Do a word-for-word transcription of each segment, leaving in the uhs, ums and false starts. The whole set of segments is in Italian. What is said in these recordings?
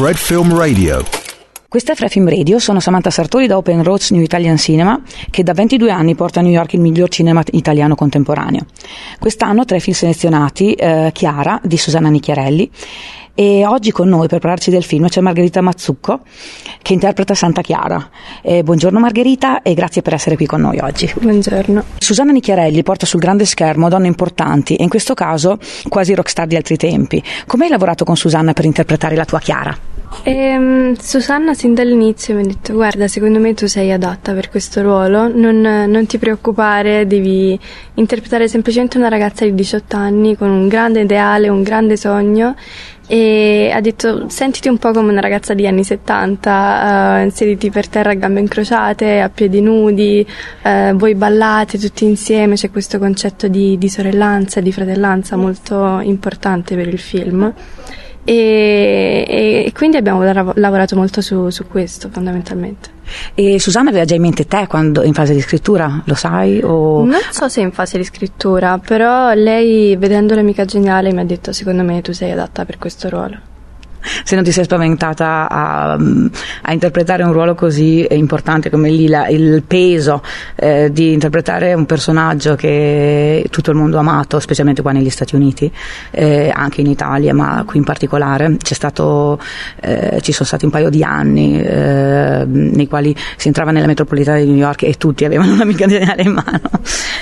Fred Film Radio. Questa è Fred Film Radio, sono Samantha Sartori da Open Roads New Italian Cinema, che da ventidue anni porta a New York il miglior cinema italiano contemporaneo. Quest'anno tre film selezionati, eh, Chiara di Susanna Nicchiarelli, e oggi con noi per parlarci del film c'è Margherita Mazzucco che interpreta Santa Chiara. Eh, buongiorno Margherita e grazie per essere qui con noi oggi. Buongiorno. Susanna Nicchiarelli porta sul grande schermo donne importanti e in questo caso quasi rockstar di altri tempi. Come hai lavorato con Susanna per interpretare la tua Chiara? E, Susanna sin dall'inizio mi ha detto: guarda, secondo me tu sei adatta per questo ruolo, non, non ti preoccupare, devi interpretare semplicemente una ragazza di diciotto anni con un grande ideale, un grande sogno, e ha detto sentiti un po' come una ragazza di anni settanta, uh, sediti per terra a gambe incrociate, a piedi nudi, uh, voi ballate tutti insieme, c'è questo concetto di, di sorellanza, di fratellanza molto importante per il film. E, e, e quindi abbiamo lavorato molto su, su questo fondamentalmente. E Susanna aveva già in mente te quando in fase di scrittura, lo sai? O... Non so se in fase di scrittura, però lei vedendo L'Amica Geniale mi ha detto secondo me tu sei adatta per questo ruolo. Se non ti sei spaventata a, a interpretare un ruolo così importante come lì, la, il peso eh, di interpretare un personaggio che tutto il mondo ha amato, specialmente qua negli Stati Uniti, eh, anche in Italia, ma qui in particolare c'è stato, eh, ci sono stati un paio di anni eh, nei quali si entrava nella metropolitana di New York e tutti avevano l'Amica Geniale in mano,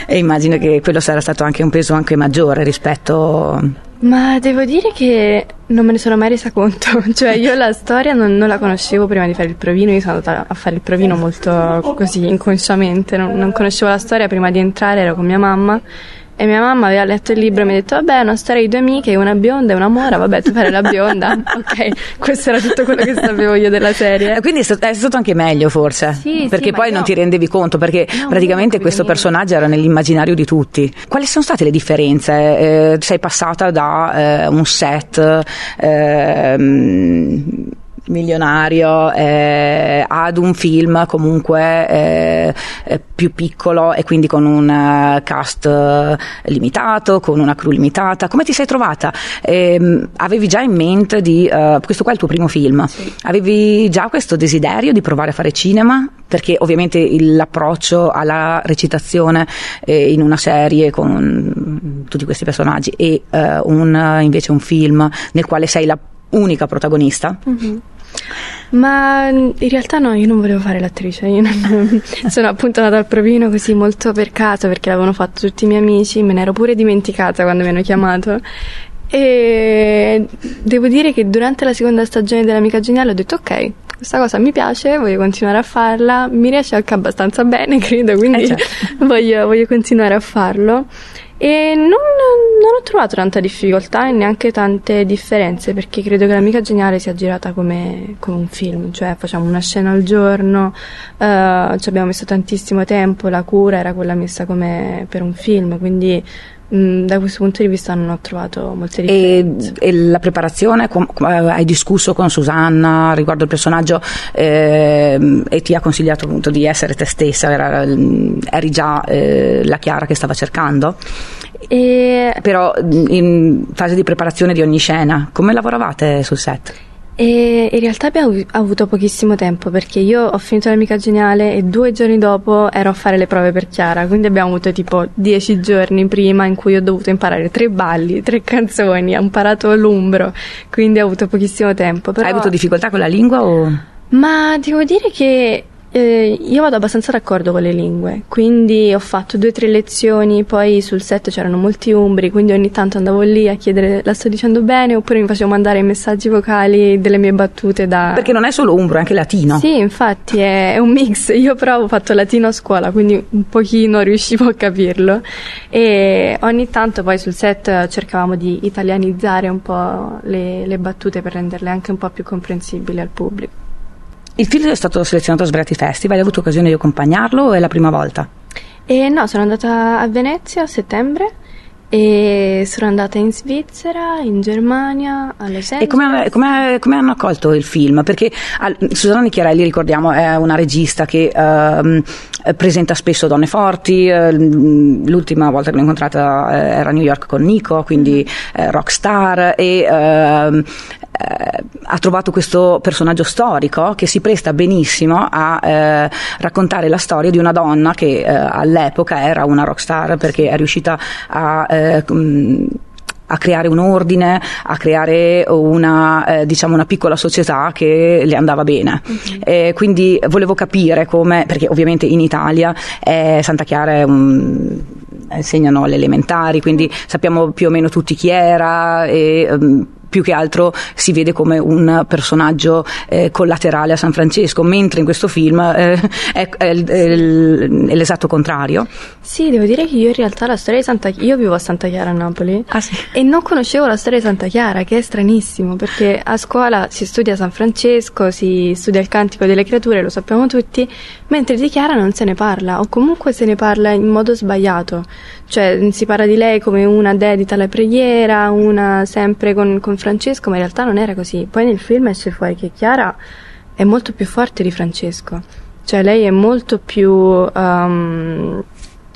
e immagino che quello sarà stato anche un peso anche maggiore rispetto... Ma devo dire che non me ne sono mai resa conto, cioè io la storia non, non la conoscevo prima di fare il provino, io sono andata a fare il provino molto così inconsciamente, non, non conoscevo la storia, prima di entrare ero con mia mamma e mia mamma aveva letto il libro e mi ha detto vabbè, è una storia di due amiche, una bionda e una mora, vabbè tu fai la bionda, ok, questo era tutto quello che sapevo io della serie. Quindi è stato anche meglio forse, sì, perché sì, poi non no. ti rendevi conto, perché no, praticamente questo niente. Personaggio era nell'immaginario di tutti. Quali sono state le differenze? Eh, sei passata da eh, un set eh, milionario eh, ad un film comunque eh, più piccolo e quindi con un cast limitato, con una crew limitata. Come ti sei trovata? Eh, avevi già in mente di uh, questo qua è il tuo primo film, sì. Avevi già questo desiderio di provare a fare cinema? Perché ovviamente il, l'approccio alla recitazione eh, in una serie con tutti questi personaggi e uh, un, invece un film nel quale sei la unica protagonista. Mm-hmm. Ma in realtà no, io non volevo fare l'attrice, io non... sono appunto andata al provino così molto per caso perché l'avevano fatto tutti i miei amici, me ne ero pure dimenticata quando mi hanno chiamato. E devo dire che durante la seconda stagione dell'Amica Geniale ho detto ok, questa cosa mi piace, voglio continuare a farla, mi riesce anche abbastanza bene credo, quindi eh, certo. voglio, voglio continuare a farlo. E non, non ho trovato tanta difficoltà e neanche tante differenze, perché credo che L'Amica Geniale sia girata come, come un film, cioè facciamo una scena al giorno, uh, ci abbiamo messo tantissimo tempo, la cura era quella messa come per un film, quindi mh, da questo punto di vista non ho trovato molte differenze. E, e la preparazione, com- hai discusso con Susanna riguardo il personaggio eh, e ti ha consigliato appunto di essere te stessa, era, eri già eh, la Chiara che stava cercando? E... però in fase di preparazione di ogni scena come lavoravate sul set? E in realtà abbiamo avuto pochissimo tempo perché io ho finito L'Amica Geniale e due giorni dopo ero a fare le prove per Chiara, quindi abbiamo avuto tipo dieci giorni prima in cui ho dovuto imparare tre balli, tre canzoni, ho imparato l'umbro, quindi ho avuto pochissimo tempo. Però... hai avuto difficoltà con la lingua o? Ma devo dire che Eh, io vado abbastanza d'accordo con le lingue, quindi ho fatto due o tre lezioni, poi sul set c'erano molti umbri, quindi ogni tanto andavo lì a chiedere la sto dicendo bene, oppure mi facevo mandare i messaggi vocali delle mie battute da... Perché non è solo umbro, è anche latino. Sì, infatti è, è un mix, io però ho fatto latino a scuola, quindi un pochino riuscivo a capirlo, e ogni tanto poi sul set cercavamo di italianizzare un po' le, le battute per renderle anche un po' più comprensibili al pubblico. Il film è stato selezionato a svariati festival, hai avuto occasione di accompagnarlo o è la prima volta? Eh, no, sono andata a Venezia a settembre e sono andata in Svizzera, in Germania, a Los Angeles. E come, come, come hanno accolto il film? Perché al, Susanna Nicchiarelli, ricordiamo, è una regista che ehm, presenta spesso donne forti, l'ultima volta che l'ho incontrata era a New York con Nico, quindi eh, rock star, e... Ehm, eh, ha trovato questo personaggio storico che si presta benissimo a eh, raccontare la storia di una donna che eh, all'epoca era una rockstar, perché è riuscita a eh, mh, a creare un ordine, a creare una eh, diciamo una piccola società che le andava bene. Uh-huh. E quindi volevo capire come, perché ovviamente in Italia eh, Santa Chiara è un, insegnano le elementari, quindi sappiamo più o meno tutti chi era e um, più che altro si vede come un personaggio eh, collaterale a San Francesco, mentre in questo film eh, è, è, è l'esatto contrario. Sì, devo dire che io in realtà la storia di Santa Chiara, io vivo a Santa Chiara a Napoli, ah, sì. e non conoscevo la storia di Santa Chiara, che è stranissimo, perché a scuola si studia San Francesco, si studia il Cantico delle Creature, lo sappiamo tutti, mentre di Chiara non se ne parla, o comunque se ne parla in modo sbagliato, cioè si parla di lei come una dedita alla preghiera, una sempre con, con Francesco, ma in realtà non era così. Poi nel film esce fuori che Chiara è molto più forte di Francesco, cioè lei è molto più um,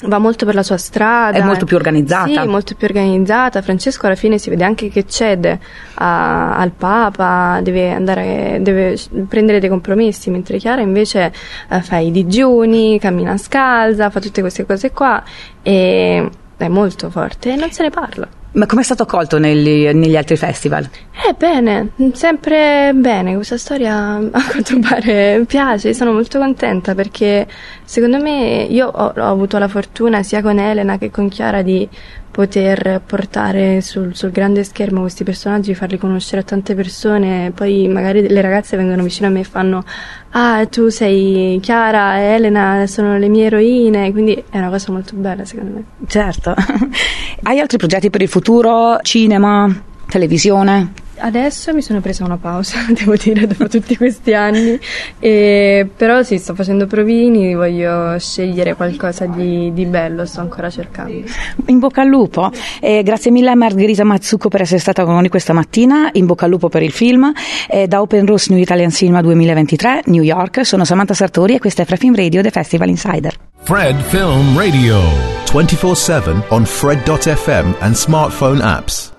va molto per la sua strada, è molto più organizzata. Sì, molto più organizzata. Francesco alla fine si vede anche che cede a, al Papa, deve andare, deve prendere dei compromessi, mentre Chiara invece eh, fa i digiuni, cammina scalza, fa tutte queste cose qua, e è molto forte e non se ne parla. Ma com'è stato accolto negli, negli altri festival? Eh, bene, sempre bene. Questa storia a quanto pare piace, sono molto contenta, perché secondo me io ho, ho avuto la fortuna sia con Elena che con Chiara di poter portare sul, sul grande schermo questi personaggi, farli conoscere a tante persone. Poi magari le ragazze vengono vicino a me e fanno: ah, tu sei Chiara e Elena, sono le mie eroine, quindi è una cosa molto bella secondo me. Certo. Hai altri progetti per il futuro? Cinema? Televisione? Adesso mi sono presa una pausa, devo dire, dopo tutti questi anni, e però sì, sto facendo provini, voglio scegliere qualcosa di, di bello, sto ancora cercando. In bocca al lupo, eh, grazie mille a Margherita Mazzucco per essere stata con noi questa mattina, in bocca al lupo per il film, eh, da Open Roads New Italian Cinema duemilaventitré, New York. Sono Samantha Sartori e questa è Fred Film Radio, The Festival Insider. Fred Film Radio, twenty-four seven on Fred dot F M and smartphone apps.